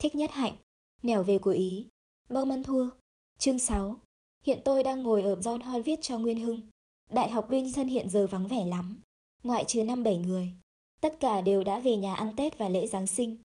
Thích Nhất Hạnh, Nẻo Về Của Ý, Bơ Mân Thua, chương 6. Hiện tôi đang ngồi ở John Horn viết cho Nguyên Hưng. Đại học Nguyên Sơn hiện giờ vắng vẻ lắm, ngoại trừ 5-7 người. Tất cả đều đã về nhà ăn Tết và lễ Giáng sinh.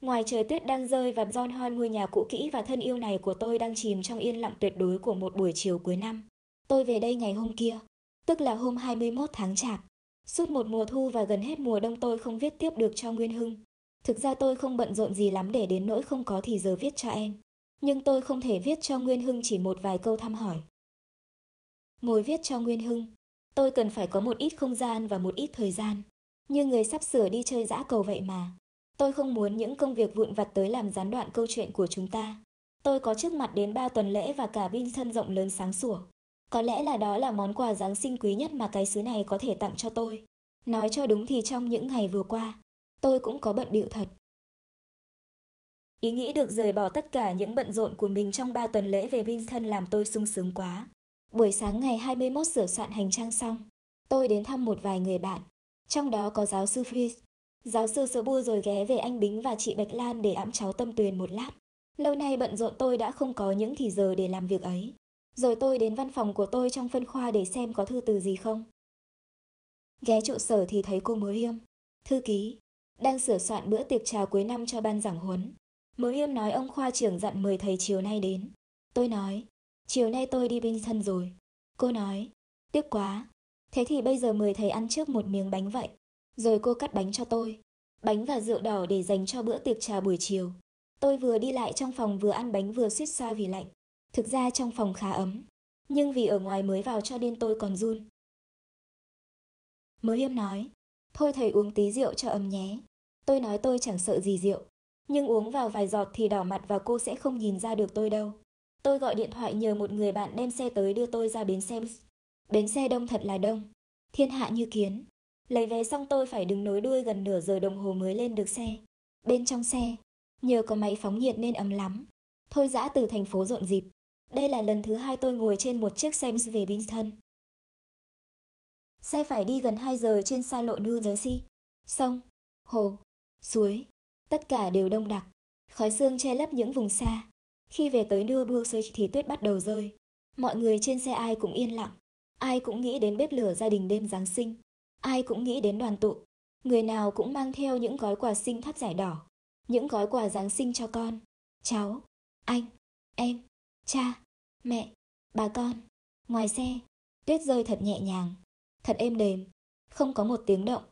Ngoài trời tuyết đang rơi và John Horn, ngôi nhà cũ kỹ và thân yêu này của tôi, đang chìm trong yên lặng tuyệt đối của một buổi chiều cuối năm. Tôi về đây ngày hôm kia, tức là hôm 21 tháng Chạp. Suốt một mùa thu và gần hết mùa đông tôi không viết tiếp được cho Nguyên Hưng. Thực ra tôi không bận rộn gì lắm để đến nỗi không có thì giờ viết cho em. Nhưng tôi không thể viết cho Nguyên Hưng chỉ một vài câu thăm hỏi. Ngồi viết cho Nguyên Hưng, tôi cần phải có một ít không gian và một ít thời gian. Như người sắp sửa đi chơi dã cầu vậy mà. Tôi không muốn những công việc vụn vặt tới làm gián đoạn câu chuyện của chúng ta. Tôi có trước mặt đến 3 tuần lễ và cả binh thân rộng lớn sáng sủa. Có lẽ là đó là món quà Giáng sinh quý nhất mà cái xứ này có thể tặng cho tôi. Nói cho đúng thì trong những ngày vừa qua, tôi cũng có bận bịu thật. Ý nghĩ được rời bỏ tất cả những bận rộn của mình trong 3 tuần lễ về binh thân làm tôi sung sướng quá. Buổi sáng ngày 21 sửa soạn hành trang xong, tôi đến thăm một vài người bạn. Trong đó có giáo sư Fritz, giáo sư Söbu, rồi ghé về anh Bính và chị Bạch Lan để ẵm cháu Tâm Tuyền một lát. Lâu nay bận rộn tôi đã không có những thì giờ để làm việc ấy. Rồi tôi đến văn phòng của tôi trong phân khoa để xem có thư từ gì không. Ghé trụ sở thì thấy cô Mới Yêm, thư ký, đang sửa soạn bữa tiệc trà cuối năm cho ban giảng huấn. Mới Yêm nói ông khoa trưởng dặn mời thầy chiều nay đến. Tôi nói, chiều nay tôi đi bên thân rồi. Cô nói, tiếc quá, thế thì bây giờ mời thầy ăn trước một miếng bánh vậy. Rồi cô cắt bánh cho tôi, bánh và rượu đỏ để dành cho bữa tiệc trà buổi chiều. Tôi vừa đi lại trong phòng vừa ăn bánh vừa suýt xoa vì lạnh. Thực ra trong phòng khá ấm, nhưng vì ở ngoài mới vào cho nên tôi còn run. Mới Yêm nói, thôi thầy uống tí rượu cho ấm nhé. Tôi nói tôi chẳng sợ gì rượu, nhưng uống vào vài giọt thì đỏ mặt và cô sẽ không nhìn ra được tôi đâu. Tôi gọi điện thoại nhờ một người bạn đem xe tới đưa tôi ra bến xe. Bến xe đông thật là đông, thiên hạ như kiến. Lấy vé xong tôi phải đứng nối đuôi gần nửa giờ đồng hồ mới lên được xe. Bên trong xe, nhờ có máy phóng nhiệt nên ấm lắm. Thôi dã từ thành phố rộn rịp. Đây là lần thứ 2 tôi ngồi trên một chiếc xe về Binh Thân. Xe phải đi gần 2 giờ trên xa lộ New Jersey. Sông, hồ, suối, tất cả đều đông đặc. Khói sương che lấp những vùng xa. Khi về tới New Jersey thì tuyết bắt đầu rơi. Mọi người trên xe ai cũng yên lặng. Ai cũng nghĩ đến bếp lửa gia đình đêm Giáng sinh. Ai cũng nghĩ đến đoàn tụ. Người nào cũng mang theo những gói quà sinh thắt giải đỏ. Những gói quà Giáng sinh cho con, cháu, anh, em, cha, mẹ, bà con. Ngoài xe, tuyết rơi thật nhẹ nhàng, thật êm đềm, không có một tiếng động.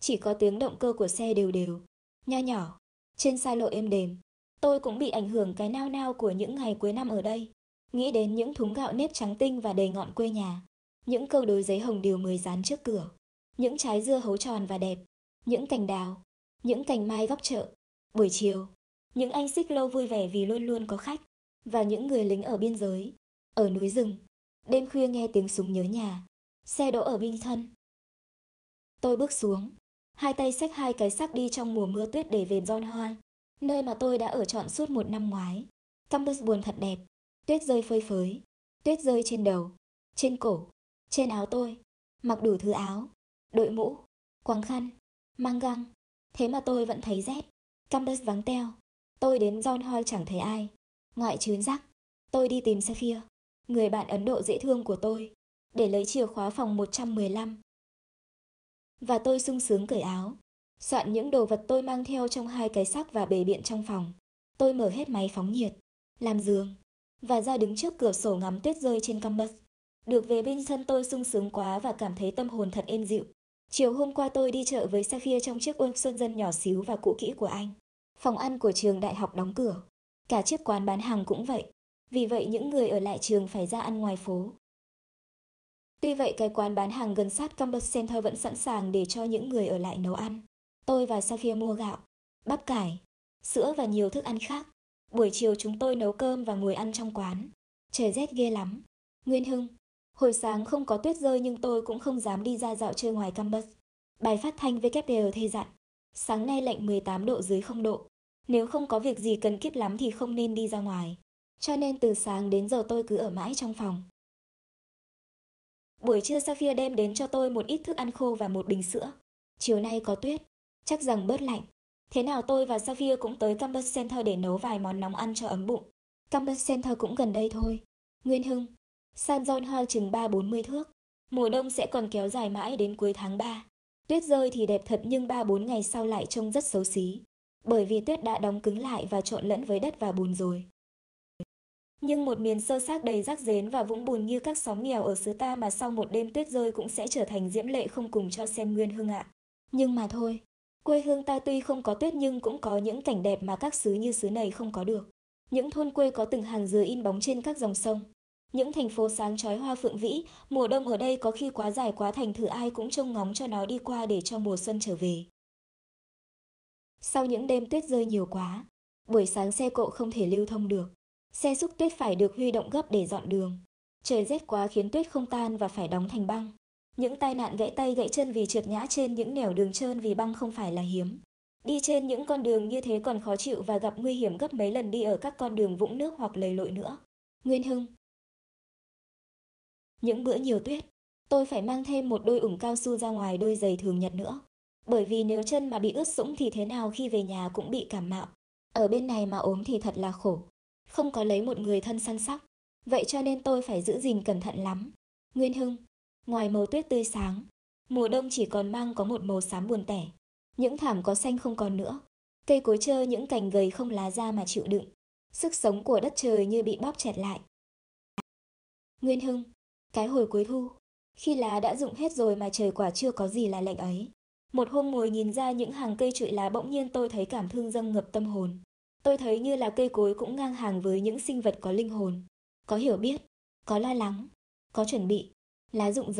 Chỉ có tiếng động cơ của xe đều đều, nho nhỏ, trên xa lộ êm đềm. Tôi cũng bị ảnh hưởng cái nao nao của những ngày cuối năm ở đây. Nghĩ đến những thúng gạo nếp trắng tinh và đầy ngọn quê nhà. Những câu đối giấy hồng điều mới dán trước cửa. Những trái dưa hấu tròn và đẹp. Những cành đào. Những cành mai góc chợ. Buổi chiều. Những anh xích lô vui vẻ vì luôn luôn có khách. Và những người lính ở biên giới. Ở núi rừng. Đêm khuya nghe tiếng súng nhớ nhà. Xe đỗ ở Binh Thân. Tôi bước xuống. Hai tay xách 2 cái xác đi trong mùa mưa tuyết để về Donhoi, nơi mà tôi đã ở trọn suốt 1 năm ngoái. Campus buồn thật đẹp. Tuyết rơi phơi phới. Tuyết rơi trên đầu. Trên cổ. Trên áo tôi, mặc đủ thứ áo, đội mũ, quàng khăn, mang găng. Thế mà tôi vẫn thấy rét, campus vắng teo. Tôi đến Donhoi chẳng thấy ai, ngoại trừ Rắc. Tôi đi tìm Saphir, người bạn Ấn Độ dễ thương của tôi, để lấy chìa khóa phòng 115. Và tôi sung sướng cởi áo, soạn những đồ vật tôi mang theo trong 2 cái xác và bể biện trong phòng. Tôi mở hết máy phóng nhiệt, làm giường, và ra đứng trước cửa sổ ngắm tuyết rơi trên campus. Được về bên sân tôi sung sướng quá và cảm thấy tâm hồn thật êm dịu. Chiều hôm qua tôi đi chợ với Sophia trong chiếc Gozon dân nhỏ xíu và cũ kỹ của anh. Phòng ăn của trường đại học đóng cửa. Cả chiếc quán bán hàng cũng vậy. Vì vậy những người ở lại trường phải ra ăn ngoài phố. Tuy vậy cái quán bán hàng gần sát Campus Center vẫn sẵn sàng để cho những người ở lại nấu ăn. Tôi và Sophia mua gạo, bắp cải, sữa và nhiều thức ăn khác. Buổi chiều chúng tôi nấu cơm và ngồi ăn trong quán. Trời rét ghê lắm. Nguyên Hưng. Hồi sáng không có tuyết rơi nhưng tôi cũng không dám đi ra dạo chơi ngoài campus. Bài phát thanh WTRT dặn, sáng nay lạnh 18 độ dưới 0 độ. Nếu không có việc gì cần kíp lắm thì không nên đi ra ngoài. Cho nên từ sáng đến giờ tôi cứ ở mãi trong phòng. Buổi trưa Sophia đem đến cho tôi một ít thức ăn khô và một bình sữa. Chiều nay có tuyết, chắc rằng bớt lạnh. Thế nào tôi và Saphir cũng tới Campus Center để nấu vài món nóng ăn cho ấm bụng. Campus Center cũng gần đây thôi. Nguyên Hưng, San John Horn chừng 3-40 thước. Mùa đông sẽ còn kéo dài mãi đến cuối tháng 3. Tuyết rơi thì đẹp thật nhưng 3-4 ngày sau lại trông rất xấu xí. Bởi vì tuyết đã đóng cứng lại và trộn lẫn với đất và bùn rồi. Nhưng một miền sơ xác đầy rác rến và vũng bùn như các xóm nghèo ở xứ ta mà sau một đêm tuyết rơi cũng sẽ trở thành diễm lệ không cùng cho xem Nguyên Hưng ạ. Nhưng mà thôi, quê hương ta tuy không có tuyết nhưng cũng có những cảnh đẹp mà các xứ như xứ này không có được. Những thôn quê có từng hàng dừa in bóng trên các dòng sông. Những thành phố sáng chói hoa phượng vĩ, mùa đông ở đây có khi quá dài quá thành thử ai cũng trông ngóng cho nó đi qua để cho mùa xuân trở về. Sau những đêm tuyết rơi nhiều quá, buổi sáng xe cộ không thể lưu thông được. Xe xúc tuyết phải được huy động gấp để dọn đường. Trời rét quá khiến tuyết không tan và phải đóng thành băng. Những tai nạn gãy tay gãy chân vì trượt ngã trên những nẻo đường trơn vì băng không phải là hiếm. Đi trên những con đường như thế còn khó chịu và gặp nguy hiểm gấp mấy lần đi ở các con đường vũng nước hoặc lầy lội nữa. Nguyên Hưng, những bữa nhiều tuyết, tôi phải mang thêm một đôi ủng cao su ra ngoài đôi giày thường nhật nữa. Bởi vì nếu chân mà bị ướt sũng thì thế nào khi về nhà cũng bị cảm mạo. Ở bên này mà ốm thì thật là khổ. Không có lấy một người thân săn sóc. Vậy cho nên tôi phải giữ gìn cẩn thận lắm. Nguyên Hưng, ngoài màu tuyết tươi sáng, mùa đông chỉ còn mang có một màu xám buồn tẻ. Những thảm có xanh không còn nữa. Cây cối trơ những cành gầy không lá ra mà chịu đựng. Sức sống của đất trời như bị bóp chặt lại. Nguyên Hưng, cái hồi cuối thu, khi lá đã rụng hết rồi mà trời quả chưa có gì là lạnh ấy. Một hôm ngồi nhìn ra những hàng cây trụi lá bỗng nhiên tôi thấy cảm thương dâng ngập tâm hồn. Tôi thấy như là cây cối cũng ngang hàng với những sinh vật có linh hồn. Có hiểu biết, có lo lắng, có chuẩn bị. Lá rụng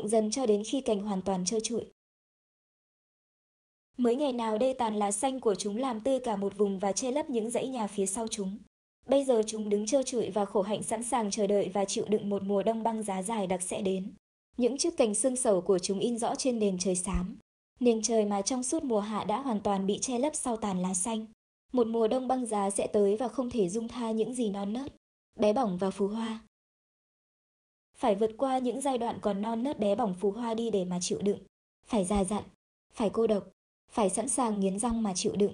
dần cho đến khi cành hoàn toàn trơ trụi. Mới ngày nào đây tàn lá xanh của chúng làm tươi cả một vùng và che lấp những dãy nhà phía sau chúng. Bây giờ chúng đứng trơ trụi và khổ hạnh sẵn sàng chờ đợi và chịu đựng một mùa đông băng giá dài đặc sẽ đến. Những chiếc cành xương sầu của chúng in rõ trên nền trời xám. Nền trời mà trong suốt mùa hạ đã hoàn toàn bị che lấp sau tàn lá xanh. Một mùa đông băng giá sẽ tới và không thể dung tha những gì non nớt, bé bỏng và phù hoa. Phải vượt qua những giai đoạn còn non nớt bé bỏng phù hoa đi để mà chịu đựng. Phải già dặn, phải cô độc, phải sẵn sàng nghiến răng mà chịu đựng.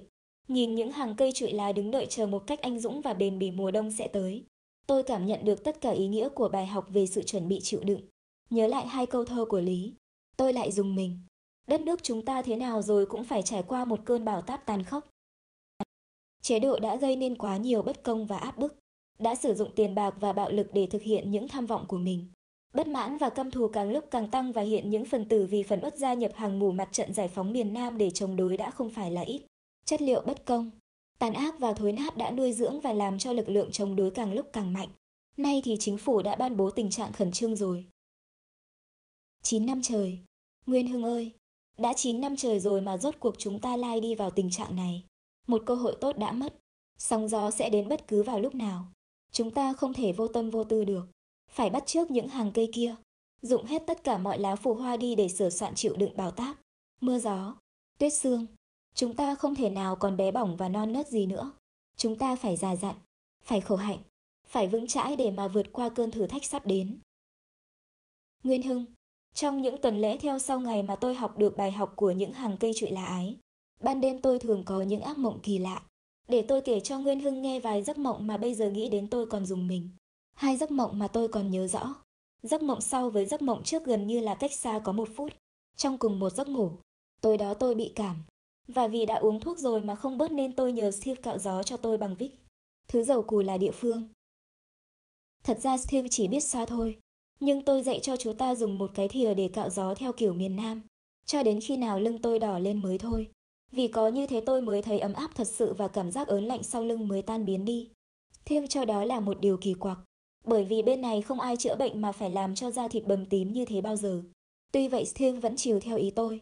Nhìn những hàng cây trụi lá đứng đợi chờ một cách anh dũng và bền bỉ mùa đông sẽ tới. Tôi cảm nhận được tất cả ý nghĩa của bài học về sự chuẩn bị chịu đựng. Nhớ lại hai câu thơ của Lý, tôi lại rùng mình. Đất nước chúng ta thế nào rồi cũng phải trải qua một cơn bão táp tàn khốc. Chế độ đã gây nên quá nhiều bất công và áp bức, đã sử dụng tiền bạc và bạo lực để thực hiện những tham vọng của mình. Bất mãn và căm thù càng lúc càng tăng và hiện những phần tử vì phần uất gia nhập hàng ngũ mặt trận giải phóng miền Nam để chống đối đã không phải là ít. Chất liệu bất công, tàn ác và thối nát đã nuôi dưỡng và làm cho lực lượng chống đối càng lúc càng mạnh. Nay thì chính phủ đã ban bố tình trạng khẩn trương rồi. 9 năm trời, Nguyên Hưng ơi, đã 9 năm trời rồi mà rốt cuộc chúng ta lai đi vào tình trạng này. Một cơ hội tốt đã mất, sóng gió sẽ đến bất cứ vào lúc nào. Chúng ta không thể vô tâm vô tư được, phải bắt chước những hàng cây kia, rụng hết tất cả mọi lá phù hoa đi để sửa soạn chịu đựng bão táp, mưa gió, tuyết sương. Chúng ta không thể nào còn bé bỏng và non nớt gì nữa. Chúng ta phải già dặn, phải khổ hạnh, phải vững chãi để mà vượt qua cơn thử thách sắp đến. Nguyên Hưng, trong những tuần lễ theo sau ngày mà tôi học được bài học của những hàng cây trụi lá ấy, ban đêm tôi thường có những ác mộng kỳ lạ. Để tôi kể cho Nguyên Hưng nghe vài giấc mộng mà bây giờ nghĩ đến tôi còn rùng mình. Hai giấc mộng mà tôi còn nhớ rõ. Giấc mộng sau với giấc mộng trước gần như là cách xa có một phút. Trong cùng một giấc ngủ, tối đó tôi bị cảm. Và vì đã uống thuốc rồi mà không bớt nên tôi nhờ Steve cạo gió cho tôi bằng vít. Thứ dầu cù là địa phương. Thật ra Steve chỉ biết xoa thôi. Nhưng tôi dạy cho chú ta dùng một cái thìa để cạo gió theo kiểu miền Nam. Cho đến khi nào lưng tôi đỏ lên mới thôi. Vì có như thế tôi mới thấy ấm áp thật sự và cảm giác ớn lạnh sau lưng mới tan biến đi. Thêm cho đó là một điều kỳ quặc. Bởi vì bên này không ai chữa bệnh mà phải làm cho da thịt bầm tím như thế bao giờ. Tuy vậy Steve vẫn chiều theo ý tôi.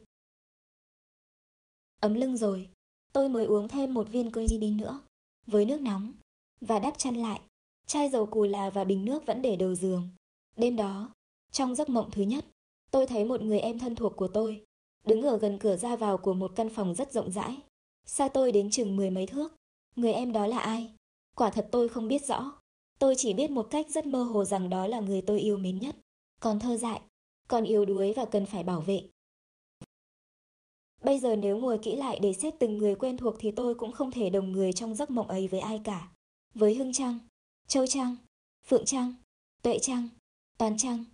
Ấm lưng rồi, tôi mới uống thêm một viên Coenzymin nữa, với nước nóng, và đắp chăn lại, chai dầu cù là và bình nước vẫn để đầu giường. Đêm đó, trong giấc mộng thứ nhất, tôi thấy một người em thân thuộc của tôi, đứng ở gần cửa ra vào của một căn phòng rất rộng rãi, xa tôi đến chừng 10 mấy thước. Người em đó là ai? Quả thật tôi không biết rõ, tôi chỉ biết một cách rất mơ hồ rằng đó là người tôi yêu mến nhất, còn thơ dại, còn yếu đuối và cần phải bảo vệ. Bây giờ nếu ngồi kỹ lại để xét từng người quen thuộc thì tôi cũng không thể đồng người trong giấc mộng ấy với ai cả. Với Hưng Trăng, Châu Trăng, Phượng Trăng, Tuệ Trăng, Toàn Trăng,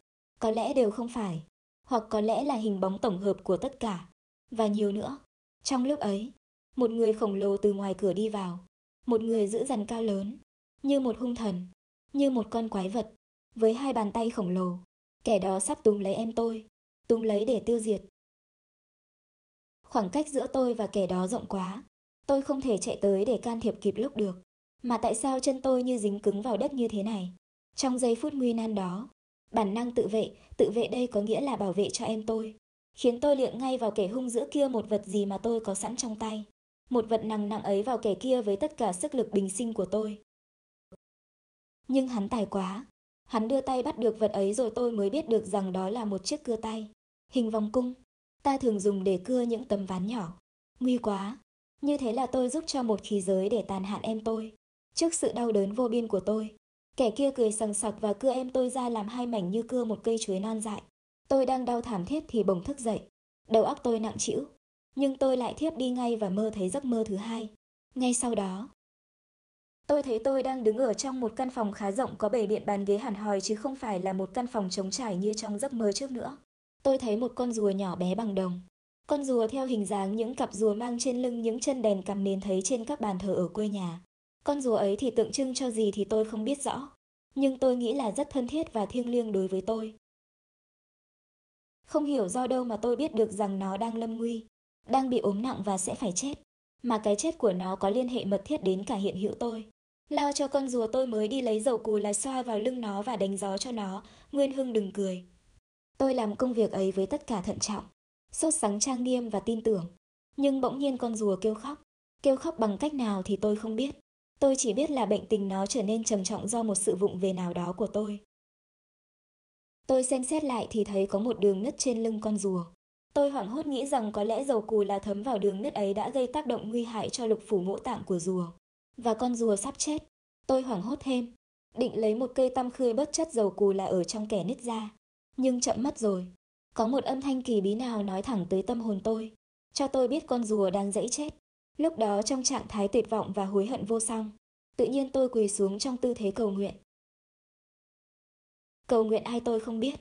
có lẽ đều không phải, hoặc có lẽ là hình bóng tổng hợp của tất cả, và nhiều nữa. Trong lúc ấy, một người khổng lồ từ ngoài cửa đi vào, một người dữ dằn cao lớn, như một hung thần, như một con quái vật, với hai bàn tay khổng lồ. Kẻ đó sắp túm lấy em tôi, túm lấy để tiêu diệt. Khoảng cách giữa tôi và kẻ đó rộng quá, tôi không thể chạy tới để can thiệp kịp lúc được. Mà tại sao chân tôi như dính cứng vào đất như thế này? Trong giây phút nguy nan đó, bản năng tự vệ đây có nghĩa là bảo vệ cho em tôi, khiến tôi liệng ngay vào kẻ hung dữ kia một vật gì mà tôi có sẵn trong tay. Một vật nặng nặng ấy vào kẻ kia với tất cả sức lực bình sinh của tôi. Nhưng hắn tài quá, hắn đưa tay bắt được vật ấy rồi tôi mới biết được rằng đó là một chiếc cưa tay, hình vòng cung. Ta thường dùng để cưa những tấm ván nhỏ. Nguy quá, như thế là tôi giúp cho một khí giới để tàn hạn em tôi. Trước sự đau đớn vô biên của tôi, kẻ kia cười sằng sặc và cưa em tôi ra làm hai mảnh như cưa một cây chuối non dại. Tôi đang đau thảm thiết thì bỗng thức dậy, đầu óc tôi nặng trĩu, nhưng tôi lại thiếp đi ngay và mơ thấy giấc mơ thứ hai. Ngay sau đó, tôi thấy tôi đang đứng ở trong một căn phòng khá rộng có bày biện bàn ghế hẳn hòi chứ không phải là một căn phòng trống trải như trong giấc mơ trước nữa. Tôi thấy một con rùa nhỏ bé bằng đồng. Con rùa theo hình dáng những cặp rùa mang trên lưng những chân đèn cằm nến thấy trên các bàn thờ ở quê nhà. Con rùa ấy thì tượng trưng cho gì thì tôi không biết rõ, nhưng tôi nghĩ là rất thân thiết và thiêng liêng đối với tôi. Không hiểu do đâu mà tôi biết được rằng nó đang lâm nguy, đang bị ốm nặng và sẽ phải chết, mà cái chết của nó có liên hệ mật thiết đến cả hiện hữu tôi. Lo cho con rùa tôi mới đi lấy dầu cù là xoa vào lưng nó và đánh gió cho nó. Nguyên Hưng đừng cười. Tôi làm công việc ấy với tất cả thận trọng, sốt sắng trang nghiêm và tin tưởng. Nhưng bỗng nhiên con rùa kêu khóc bằng cách nào thì tôi không biết. Tôi chỉ biết là bệnh tình nó trở nên trầm trọng do một sự vụng về nào đó của tôi. Tôi xem xét lại thì thấy có một đường nứt trên lưng con rùa. Tôi hoảng hốt nghĩ rằng có lẽ dầu cù là thấm vào đường nứt ấy đã gây tác động nguy hại cho lục phủ ngũ tạng của rùa. Và con rùa sắp chết. Tôi hoảng hốt thêm, định lấy một cây tăm khơi bớt chất dầu cù là ở trong kẻ nứt ra. Nhưng chậm mất rồi. Có một âm thanh kỳ bí nào nói thẳng tới tâm hồn tôi, cho tôi biết con rùa đang dẫy chết. Lúc đó trong trạng thái tuyệt vọng và hối hận vô song, tự nhiên tôi quỳ xuống trong tư thế cầu nguyện. Cầu nguyện ai tôi không biết.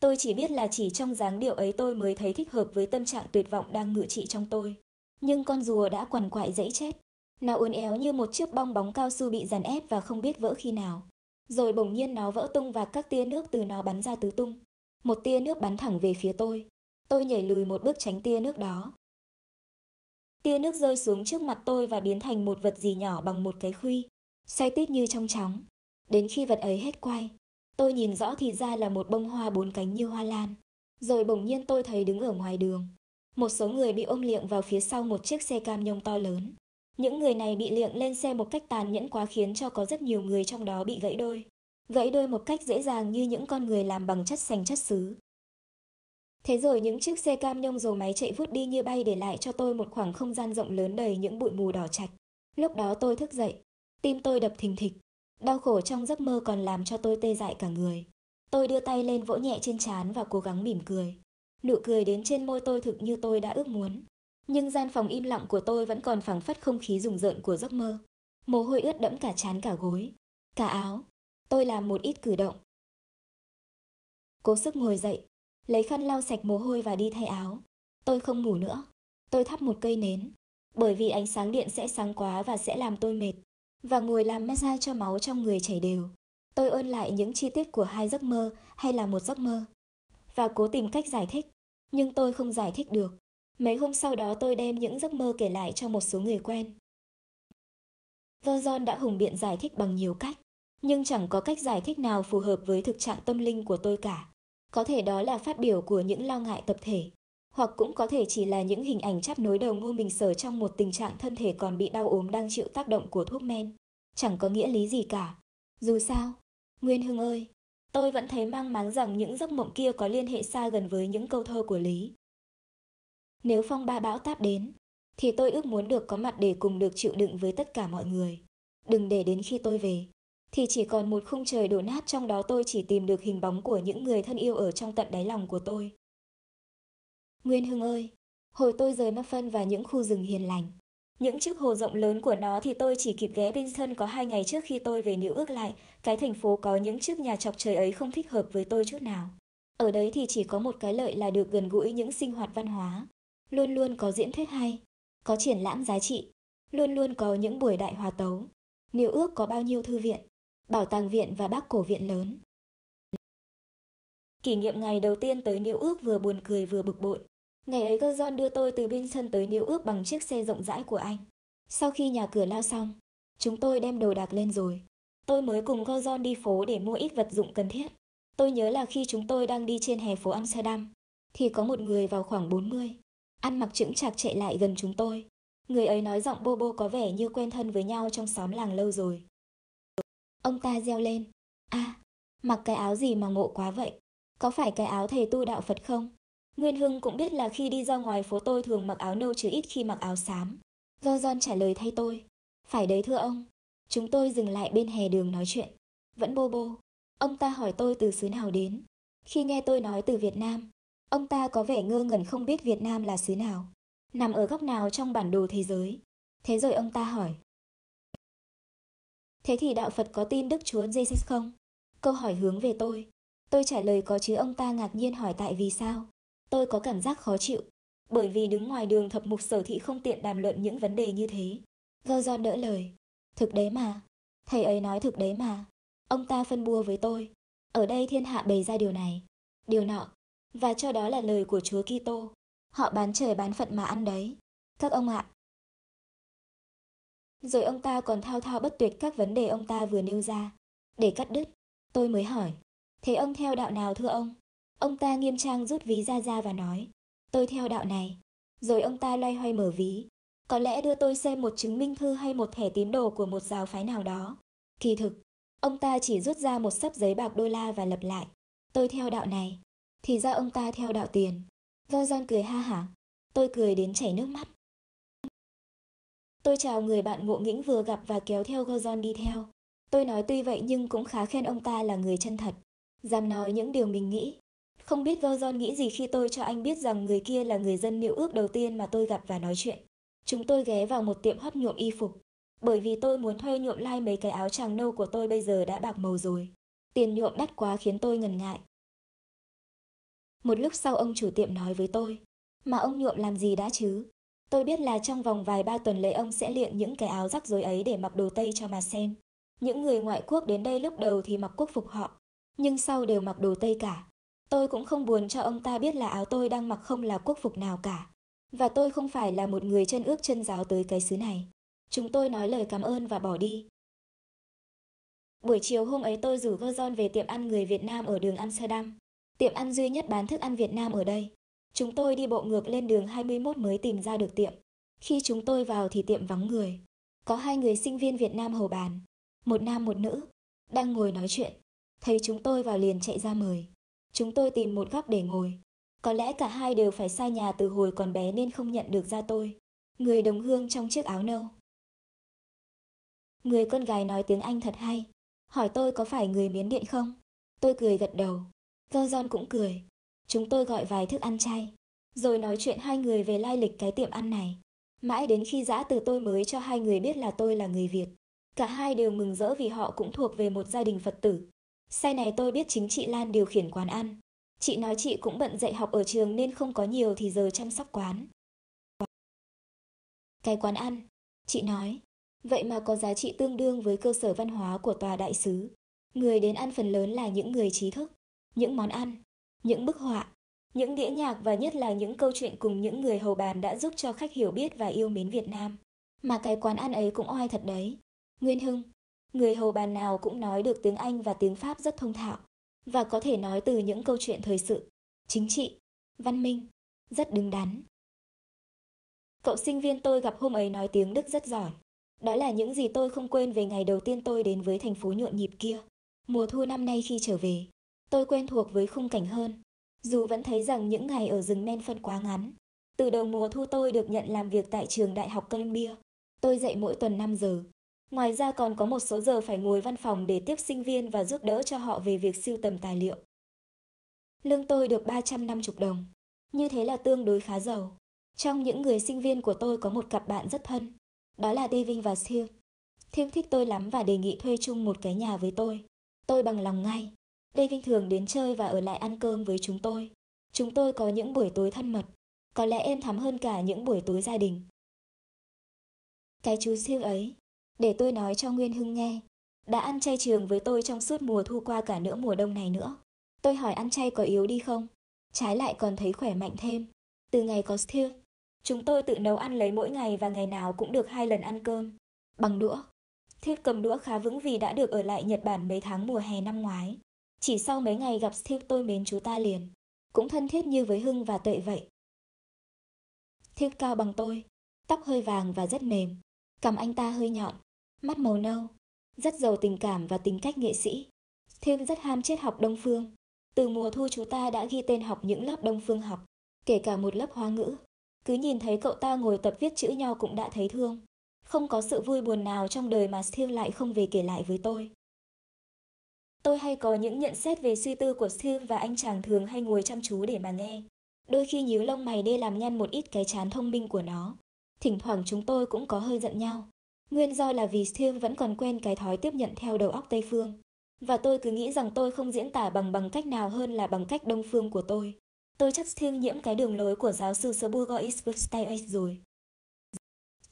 Tôi chỉ biết là chỉ trong dáng điệu ấy tôi mới thấy thích hợp với tâm trạng tuyệt vọng đang ngự trị trong tôi. Nhưng con rùa đã quằn quại dẫy chết. Nó uốn éo như một chiếc bong bóng cao su bị dàn ép và không biết vỡ khi nào. Rồi bỗng nhiên nó vỡ tung và các tia nước từ nó bắn ra tứ tung. Một tia nước bắn thẳng về phía tôi. Tôi nhảy lùi một bước tránh tia nước đó. Tia nước rơi xuống trước mặt tôi và biến thành một vật gì nhỏ bằng một cái khuy, xoay tít như trong chóng. Đến khi vật ấy hết quay, tôi nhìn rõ thì ra là một bông hoa bốn cánh như hoa lan. Rồi bỗng nhiên tôi thấy đứng ở ngoài đường, một số người bị ôm liệng vào phía sau một chiếc xe cam nhông to lớn. Những người này bị liệng lên xe một cách tàn nhẫn quá khiến cho có rất nhiều người trong đó bị gãy đôi một cách dễ dàng như những con người làm bằng chất sành chất sứ. Thế rồi những chiếc xe cam nhông dầu máy chạy vút đi như bay để lại cho tôi một khoảng không gian rộng lớn đầy những bụi mù đỏ chạch. Lúc đó tôi thức dậy, tim tôi đập thình thịch, đau khổ trong giấc mơ còn làm cho tôi tê dại cả người. Tôi đưa tay lên vỗ nhẹ trên trán và cố gắng mỉm cười. Nụ cười đến trên môi tôi thực như tôi đã ước muốn. Nhưng gian phòng im lặng của tôi vẫn còn phảng phất không khí rùng rợn của giấc mơ. Mồ hôi ướt đẫm cả trán cả gối, cả áo. Tôi làm một ít cử động, cố sức ngồi dậy, lấy khăn lau sạch mồ hôi và đi thay áo. Tôi không ngủ nữa. Tôi thắp một cây nến, bởi vì ánh sáng điện sẽ sáng quá và sẽ làm tôi mệt, và ngồi làm massage cho máu trong người chảy đều. Tôi ôn lại những chi tiết của hai giấc mơ hay là một giấc mơ, và cố tìm cách giải thích. Nhưng tôi không giải thích được. Mấy hôm sau đó tôi đem những giấc mơ kể lại cho một số người quen. Gozon đã hùng biện giải thích bằng nhiều cách, nhưng chẳng có cách giải thích nào phù hợp với thực trạng tâm linh của tôi cả. Có thể đó là phát biểu của những lo ngại tập thể, hoặc cũng có thể chỉ là những hình ảnh chắp nối đầu ngô mình sở trong một tình trạng thân thể còn bị đau ốm đang chịu tác động của thuốc men. Chẳng có nghĩa lý gì cả. Dù sao, Nguyên Hưng ơi, tôi vẫn thấy mang máng rằng những giấc mộng kia có liên hệ xa gần với những câu thơ của Lý. Nếu phong ba bão táp đến, thì tôi ước muốn được có mặt để cùng được chịu đựng với tất cả mọi người. Đừng để đến khi tôi về, thì chỉ còn một khung trời đổ nát, trong đó tôi chỉ tìm được hình bóng của những người thân yêu ở trong tận đáy lòng của tôi. Nguyên Hưng ơi, Hồi tôi rời Maffan và những khu rừng hiền lành, những chiếc hồ rộng lớn của nó thì tôi chỉ kịp ghé bên thân có 2 ngày trước khi tôi về New York lại. Cái thành phố có những chiếc nhà chọc trời ấy không thích hợp với tôi chút nào. Ở đấy thì chỉ có một cái lợi là được gần gũi những sinh hoạt văn hóa. Luôn luôn có diễn thuyết hay, có triển lãm giá trị, luôn luôn có những buổi đại hòa tấu. New York có bao nhiêu thư viện, bảo tàng viện và bác cổ viện lớn. Kỷ niệm ngày đầu tiên tới New York vừa buồn cười vừa bực bội. Ngày ấy Gozon đưa tôi từ Bính Sơn tới New York bằng chiếc xe rộng rãi của anh. Sau khi nhà cửa lao xong, chúng tôi đem đồ đạc lên rồi. Tôi mới cùng Gozon đi phố để mua ít vật dụng cần thiết. Tôi nhớ là khi chúng tôi đang đi trên hè phố Amsterdam, thì có một người vào khoảng 40, ăn mặc chững chạc chạy lại gần chúng tôi. Người ấy nói giọng bô bô có vẻ như quen thân với nhau trong xóm làng lâu rồi. Ông ta reo lên, mặc cái áo gì mà ngộ quá vậy? Có phải cái áo thầy tu đạo Phật không? Nguyên Hưng cũng biết là khi đi ra ngoài phố tôi thường mặc áo nâu chứ ít khi mặc áo xám. Gozon trả lời thay tôi. Phải đấy thưa ông. Chúng tôi dừng lại bên hè đường nói chuyện. Vẫn bô bô. Ông ta hỏi tôi từ xứ nào đến. Khi nghe tôi nói từ Việt Nam, ông ta có vẻ ngơ ngẩn không biết Việt Nam là xứ nào, nằm ở góc nào trong bản đồ thế giới. Thế rồi ông ta hỏi. Thế thì đạo Phật có tin Đức Chúa Jesus không? Câu hỏi hướng về tôi. Tôi trả lời có chứ. Ông ta ngạc nhiên hỏi tại vì sao. Tôi có cảm giác khó chịu, bởi vì đứng ngoài đường thập mục sở thị không tiện đàm luận những vấn đề như thế. Gozon đỡ lời. Thực đấy mà, thầy ấy nói thực đấy mà. Ông ta phân bua với tôi. Ở đây thiên hạ bày ra điều này, điều nọ, và cho đó là lời của Chúa Kitô. Họ bán trời bán Phật mà ăn đấy, các ông ạ. Rồi ông ta còn thao thao bất tuyệt các vấn đề ông ta vừa nêu ra. Để cắt đứt, tôi mới hỏi. Thế ông theo đạo nào thưa ông? Ông ta nghiêm trang rút ví ra và nói, tôi theo đạo này. Rồi ông ta loay hoay mở ví. Có lẽ đưa tôi xem một chứng minh thư hay một thẻ tín đồ của một giáo phái nào đó. Kỳ thực, ông ta chỉ rút ra một xấp giấy bạc $1 và lặp lại. Tôi theo đạo này. Thì ra ông ta theo đạo tiền. Gozon cười ha hả. Tôi cười đến chảy nước mắt. Tôi chào người bạn ngộ nghĩnh vừa gặp và kéo theo Gozon đi theo. Tôi nói tuy vậy nhưng cũng khá khen ông ta là người chân thật, dám nói những điều mình nghĩ. Không biết Gozon nghĩ gì khi tôi cho anh biết rằng người kia là người dân New York đầu tiên mà tôi gặp và nói chuyện. Chúng tôi ghé vào một tiệm hot nhuộm y phục, bởi vì tôi muốn thuê nhuộm lai mấy cái áo tràng nâu của tôi bây giờ đã bạc màu rồi. Tiền nhuộm đắt quá khiến tôi ngần ngại. Một lúc sau ông chủ tiệm nói với tôi, mà ông nhuộm làm gì đã chứ? Tôi biết là trong vòng vài 3 tuần lễ ông sẽ luyện những cái áo rắc rối ấy để mặc đồ Tây cho mà xem. Những người ngoại quốc đến đây lúc đầu thì mặc quốc phục họ, nhưng sau đều mặc đồ Tây cả. Tôi cũng không buồn cho ông ta biết là áo tôi đang mặc không là quốc phục nào cả. Và tôi không phải là một người chân ước chân giáo tới cái xứ này. Chúng tôi nói lời cảm ơn và bỏ đi. Buổi chiều hôm ấy tôi rủ Gozon về tiệm ăn người Việt Nam ở đường Amsterdam. Tiệm ăn duy nhất bán thức ăn Việt Nam ở đây. Chúng tôi đi bộ ngược lên đường 21 mới tìm ra được tiệm. Khi chúng tôi vào thì tiệm vắng người. Có 2 người sinh viên Việt Nam hầu bàn, một nam một nữ, đang ngồi nói chuyện. Thấy chúng tôi vào liền chạy ra mời. Chúng tôi tìm một góc để ngồi. Có lẽ cả hai đều phải xa nhà từ hồi còn bé nên không nhận được ra tôi, người đồng hương trong chiếc áo nâu. Người con gái nói tiếng Anh thật hay. Hỏi tôi có phải người Miến Điện không. Tôi cười gật đầu. Gozon cũng cười. Chúng tôi gọi vài thức ăn chay, rồi nói chuyện hai người về lai lịch cái tiệm ăn này. Mãi đến khi giã từ tôi mới cho hai người biết là tôi là người Việt. Cả hai đều mừng rỡ vì họ cũng thuộc về một gia đình Phật tử. Sau này tôi biết chính chị Lan điều khiển quán ăn. Chị nói chị cũng bận dạy học ở trường nên không có nhiều thì giờ chăm sóc quán. Cái quán ăn, chị nói, vậy mà có giá trị tương đương với cơ sở văn hóa của tòa đại sứ. Người đến ăn phần lớn là những người trí thức, những món ăn, những bức họa, những đĩa nhạc và nhất là những câu chuyện cùng những người hầu bàn đã giúp cho khách hiểu biết và yêu mến Việt Nam. Mà cái quán ăn ấy cũng oai thật đấy. Nguyên Hưng, người hầu bàn nào cũng nói được tiếng Anh và tiếng Pháp rất thông thạo, và có thể nói từ những câu chuyện thời sự, chính trị, văn minh, rất đứng đắn. Cậu sinh viên tôi gặp hôm ấy nói tiếng Đức rất giỏi. Đó là những gì tôi không quên về ngày đầu tiên tôi đến với thành phố nhộn nhịp kia. Mùa thu năm nay khi trở về, tôi quen thuộc với khung cảnh hơn, dù vẫn thấy rằng những ngày ở rừng men phân quá ngắn. Từ đầu mùa thu tôi được nhận làm việc tại trường Đại học Columbia. Tôi dạy mỗi tuần 5 giờ. Ngoài ra còn có một số giờ phải ngồi văn phòng để tiếp sinh viên và giúp đỡ cho họ về việc sưu tầm tài liệu. Lương tôi được $350. Như thế là tương đối khá giàu. Trong những người sinh viên của tôi có một cặp bạn rất thân, đó là David và Siêu. Thiêm thích tôi lắm và đề nghị thuê chung một cái nhà với tôi. Tôi bằng lòng ngay. David thường đến chơi và ở lại ăn cơm với chúng tôi. Chúng tôi có những buổi tối thân mật, có lẽ êm thắm hơn cả những buổi tối gia đình. Cái chú Siêu ấy, để tôi nói cho Nguyên Hưng nghe, đã ăn chay trường với tôi trong suốt mùa thu qua cả nửa mùa đông này nữa. Tôi hỏi ăn chay có yếu đi không? Trái lại còn thấy khỏe mạnh thêm. Từ ngày có Siêu, chúng tôi tự nấu ăn lấy mỗi ngày và ngày nào cũng được 2 lần ăn cơm bằng đũa. Thiết cầm đũa khá vững vì đã được ở lại Nhật Bản mấy tháng mùa hè năm ngoái. Chỉ sau mấy ngày gặp Steve tôi mến chú ta liền. Cũng thân thiết như với Hưng và Tuệ vậy. Thiết cao bằng tôi, tóc hơi vàng và rất mềm. Cằm anh ta hơi nhọn, mắt màu nâu. Rất giàu tình cảm và tính cách nghệ sĩ. Thiết rất ham triết học Đông Phương. Từ mùa thu chú ta đã ghi tên học những lớp Đông Phương học, kể cả một lớp Hoa ngữ. Cứ nhìn thấy cậu ta ngồi tập viết chữ nho cũng đã thấy thương. Không có sự vui buồn nào trong đời mà Steve lại không về kể lại với tôi. Tôi hay có những nhận xét về suy tư của Steve và anh chàng thường hay ngồi chăm chú để mà nghe. Đôi khi nhíu lông mày để làm nhăn một ít cái trán thông minh của nó. Thỉnh thoảng chúng tôi cũng có hơi giận nhau. Nguyên do là vì Steve vẫn còn quen cái thói tiếp nhận theo đầu óc Tây Phương. Và tôi cứ nghĩ rằng tôi không diễn tả bằng cách nào hơn là bằng cách Đông Phương của tôi. Tôi chắc Steve nhiễm cái đường lối của giáo sư Söbu Góis với Steve rồi.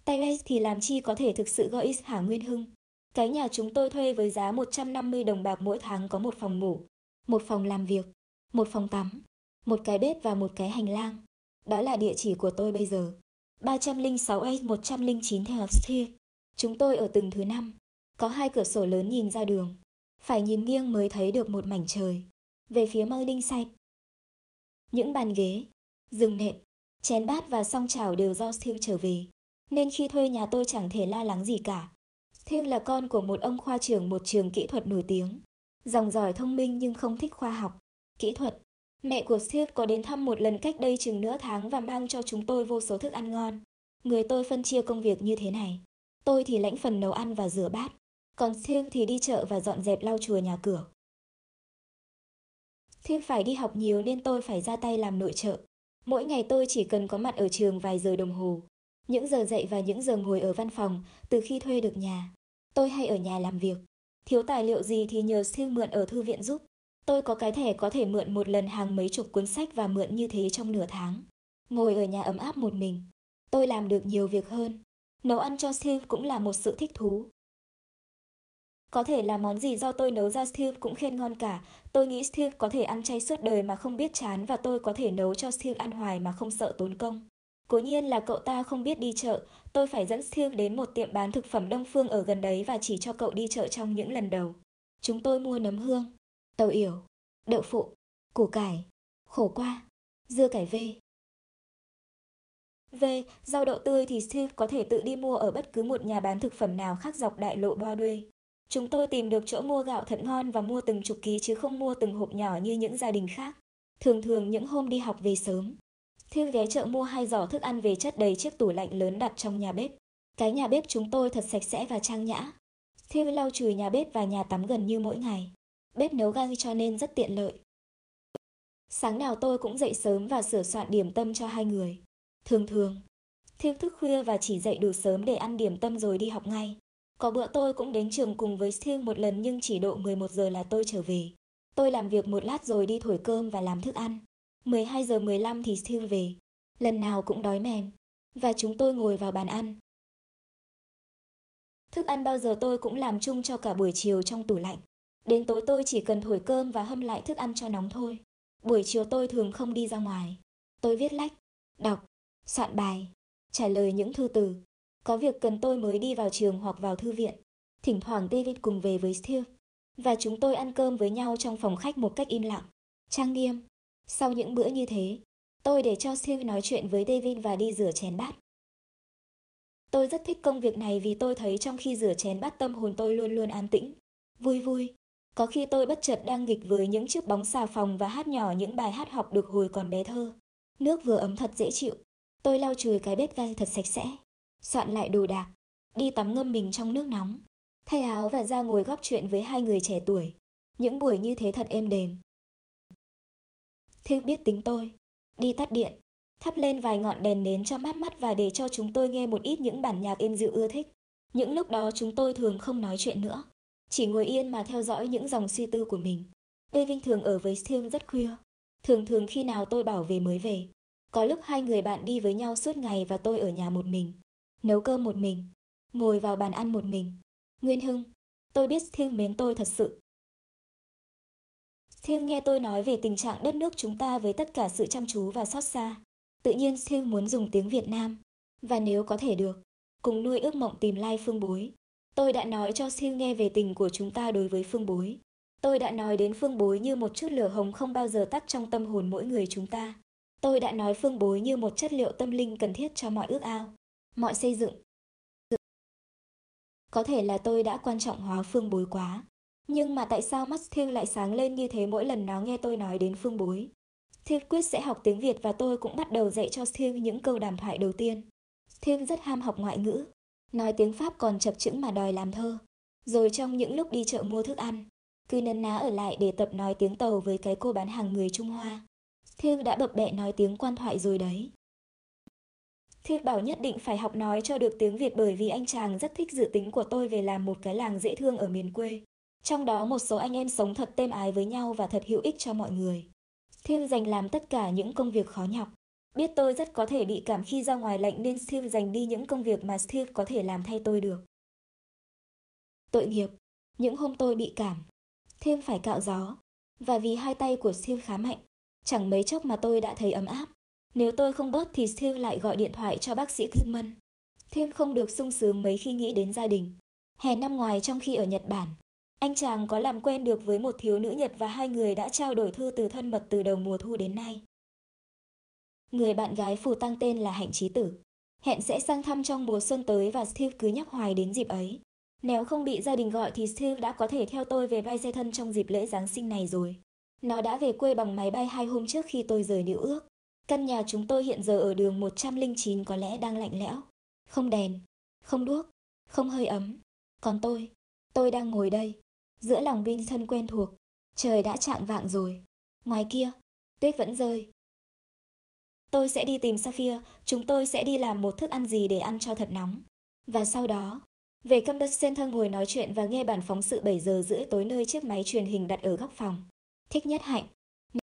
Tay thì làm chi có thể thực sự Góis hả Nguyên Hưng? Cái nhà chúng tôi thuê với giá 150 đồng bạc mỗi tháng có 1 phòng ngủ, 1 phòng làm việc, 1 phòng tắm, 1 cái bếp và 1 cái hành lang. Đó là địa chỉ của tôi bây giờ. 306A 109 theo Street. Chúng tôi ở tầng thứ 5. Có 2 cửa sổ lớn nhìn ra đường. Phải nhìn nghiêng mới thấy được một mảnh trời. Về phía mơ đinh xanh. Những bàn ghế, rừng nệm, chén bát và song chảo đều do Street trở về. Nên khi thuê nhà tôi chẳng thể lo lắng gì cả. Thiêng là con của một ông khoa trưởng một trường kỹ thuật nổi tiếng. Dòng dõi thông minh nhưng không thích khoa học, kỹ thuật. Mẹ của Thiêng có đến thăm một lần cách đây chừng nửa tháng và mang cho chúng tôi vô số thức ăn ngon. Người tôi phân chia công việc như thế này. Tôi thì lãnh phần nấu ăn và rửa bát. Còn Thiêng thì đi chợ và dọn dẹp lau chùi nhà cửa. Thiêng phải đi học nhiều nên tôi phải ra tay làm nội trợ. Mỗi ngày tôi chỉ cần có mặt ở trường vài giờ đồng hồ. Những giờ dậy và những giờ ngồi ở văn phòng, từ khi thuê được nhà. Tôi hay ở nhà làm việc. Thiếu tài liệu gì thì nhờ Siêu mượn ở thư viện giúp. Tôi có cái thẻ có thể mượn một lần hàng mấy chục cuốn sách và mượn như thế trong nửa tháng. Ngồi ở nhà ấm áp một mình. Tôi làm được nhiều việc hơn. Nấu ăn cho Siêu cũng là một sự thích thú. Có thể là món gì do tôi nấu ra Siêu cũng khen ngon cả. Tôi nghĩ Siêu có thể ăn chay suốt đời mà không biết chán và tôi có thể nấu cho Siêu ăn hoài mà không sợ tốn công. Cố nhiên là cậu ta không biết đi chợ, tôi phải dẫn Steve đến một tiệm bán thực phẩm Đông Phương ở gần đấy và chỉ cho cậu đi chợ trong những lần đầu. Chúng tôi mua nấm hương, tàu yểu, đậu phụ, củ cải, khổ qua, dưa cải về rau đậu tươi thì Steve có thể tự đi mua ở bất cứ một nhà bán thực phẩm nào khác dọc đại lộ Broadway. Chúng tôi tìm được chỗ mua gạo thật ngon và mua từng chục ký chứ không mua từng hộp nhỏ như những gia đình khác. Thường những hôm đi học về sớm. Thiêng ghé chợ mua 2 giỏ thức ăn về chất đầy chiếc tủ lạnh lớn đặt trong nhà bếp. Cái nhà bếp chúng tôi thật sạch sẽ và trang nhã. Thiêng lau chùi nhà bếp và nhà tắm gần như mỗi ngày. Bếp nấu gas cho nên rất tiện lợi. Sáng nào tôi cũng dậy sớm và sửa soạn điểm tâm cho 2 người. Thường, Thiêng thức khuya và chỉ dậy đủ sớm để ăn điểm tâm rồi đi học ngay. Có bữa tôi cũng đến trường cùng với Thiêng một lần nhưng chỉ độ 11 giờ là tôi trở về. Tôi làm việc một lát rồi đi thổi cơm và làm thức ăn. 12 giờ 15 thì Siêu về, lần nào cũng đói mềm, và chúng tôi ngồi vào bàn ăn. Thức ăn bao giờ tôi cũng làm chung cho cả buổi chiều trong tủ lạnh. Đến tối tôi chỉ cần thổi cơm và hâm lại thức ăn cho nóng thôi. Buổi chiều tôi thường không đi ra ngoài. Tôi viết lách, đọc, soạn bài, trả lời những thư từ. Có việc cần tôi mới đi vào trường hoặc vào thư viện. Thỉnh thoảng David cùng về với Siêu, và chúng tôi ăn cơm với nhau trong phòng khách một cách im lặng, trang nghiêm. Sau những bữa như thế, tôi để cho Siêu nói chuyện với David và đi rửa chén bát. Tôi rất thích công việc này vì tôi thấy trong khi rửa chén bát tâm hồn tôi luôn luôn an tĩnh, vui. Có khi tôi bất chợt đang nghịch với những chiếc bóng xà phòng và hát nhỏ những bài hát học được hồi còn bé thơ. Nước vừa ấm thật dễ chịu. Tôi lau chùi cái bếp gas thật sạch sẽ, soạn lại đồ đạc, đi tắm ngâm mình trong nước nóng, thay áo và ra ngồi góp chuyện với 2 người trẻ tuổi. Những buổi như thế thật êm đềm. Thiêng biết tính tôi, đi tắt điện, thắp lên vài ngọn đèn nến cho mát mắt và để cho chúng tôi nghe một ít những bản nhạc êm dịu ưa thích. Những lúc đó chúng tôi thường không nói chuyện nữa, chỉ ngồi yên mà theo dõi những dòng suy tư của mình. Bê Vinh thường ở với Siêu rất khuya, thường thường khi nào tôi bảo về mới về. Có lúc hai người bạn đi với nhau suốt ngày và tôi ở nhà một mình, nấu cơm một mình, ngồi vào bàn ăn một mình. Nguyên Hưng, tôi biết Siêu mến tôi thật sự. Siêu nghe tôi nói về tình trạng đất nước chúng ta với tất cả sự chăm chú và xót xa. Tự nhiên Siêu muốn dùng tiếng Việt Nam, và nếu có thể được, cùng nuôi ước mộng tìm lai Phương Bối. Tôi đã nói cho Siêu nghe về tình của chúng ta đối với Phương Bối. Tôi đã nói đến Phương Bối như một chút lửa hồng không bao giờ tắt trong tâm hồn mỗi người chúng ta. Tôi đã nói Phương Bối như một chất liệu tâm linh cần thiết cho mọi ước ao, mọi xây dựng. Có thể là tôi đã quan trọng hóa Phương Bối quá. Nhưng mà tại sao mắt Siêu lại sáng lên như thế mỗi lần nó nghe tôi nói đến Phương Bối? Siêu quyết sẽ học tiếng Việt và tôi cũng bắt đầu dạy cho Siêu những câu đàm thoại đầu tiên. Siêu rất ham học ngoại ngữ, nói tiếng Pháp còn chập chững mà đòi làm thơ. Rồi trong những lúc đi chợ mua thức ăn, cứ nấn ná ở lại để tập nói tiếng Tàu với cái cô bán hàng người Trung Hoa. Siêu đã bập bẹ nói tiếng Quan Thoại rồi đấy. Siêu bảo nhất định phải học nói cho được tiếng Việt bởi vì anh chàng rất thích dự tính của tôi về làm một cái làng dễ thương ở miền quê. Trong đó một số anh em sống thật êm ái với nhau và thật hữu ích cho mọi người. Siêu dành làm tất cả những công việc khó nhọc. Biết tôi rất có thể bị cảm khi ra ngoài lạnh nên Siêu dành đi những công việc mà Siêu có thể làm thay tôi được. Tội nghiệp, những hôm tôi bị cảm, Siêu phải cạo gió. Và vì hai tay của Siêu khá mạnh, chẳng mấy chốc mà tôi đã thấy ấm áp. Nếu tôi không bớt thì Siêu lại gọi điện thoại cho bác sĩ Cưng Mân. Siêu không được sung sướng mấy khi nghĩ đến gia đình. Hè năm ngoài trong khi ở Nhật Bản, anh chàng có làm quen được với một thiếu nữ Nhật và hai người đã trao đổi thư từ thân mật từ đầu mùa thu đến nay. Người bạn gái phù tăng tên là Hạnh Trí Tử. Hẹn sẽ sang thăm trong mùa xuân tới và Steve cứ nhắc hoài đến dịp ấy. Nếu không bị gia đình gọi thì Steve đã có thể theo tôi về Brighton trong dịp lễ Giáng sinh này rồi. Nó đã về quê bằng máy bay 2 hôm trước khi tôi rời New York. Căn nhà chúng tôi hiện giờ ở đường 109 có lẽ đang lạnh lẽo. Không đèn, không đuốc, không hơi ấm. Còn tôi đang ngồi đây, giữa lòng vinh thân quen thuộc. Trời đã chạng vạng rồi. Ngoài kia, tuyết vẫn rơi. Tôi sẽ đi tìm Saphir, chúng tôi sẽ đi làm một thức ăn gì để ăn cho thật nóng. Và sau đó, về Campus Center ngồi nói chuyện và nghe bản phóng sự 7 giờ rưỡi tối nơi chiếc máy truyền hình đặt ở góc phòng. Thích Nhất Hạnh,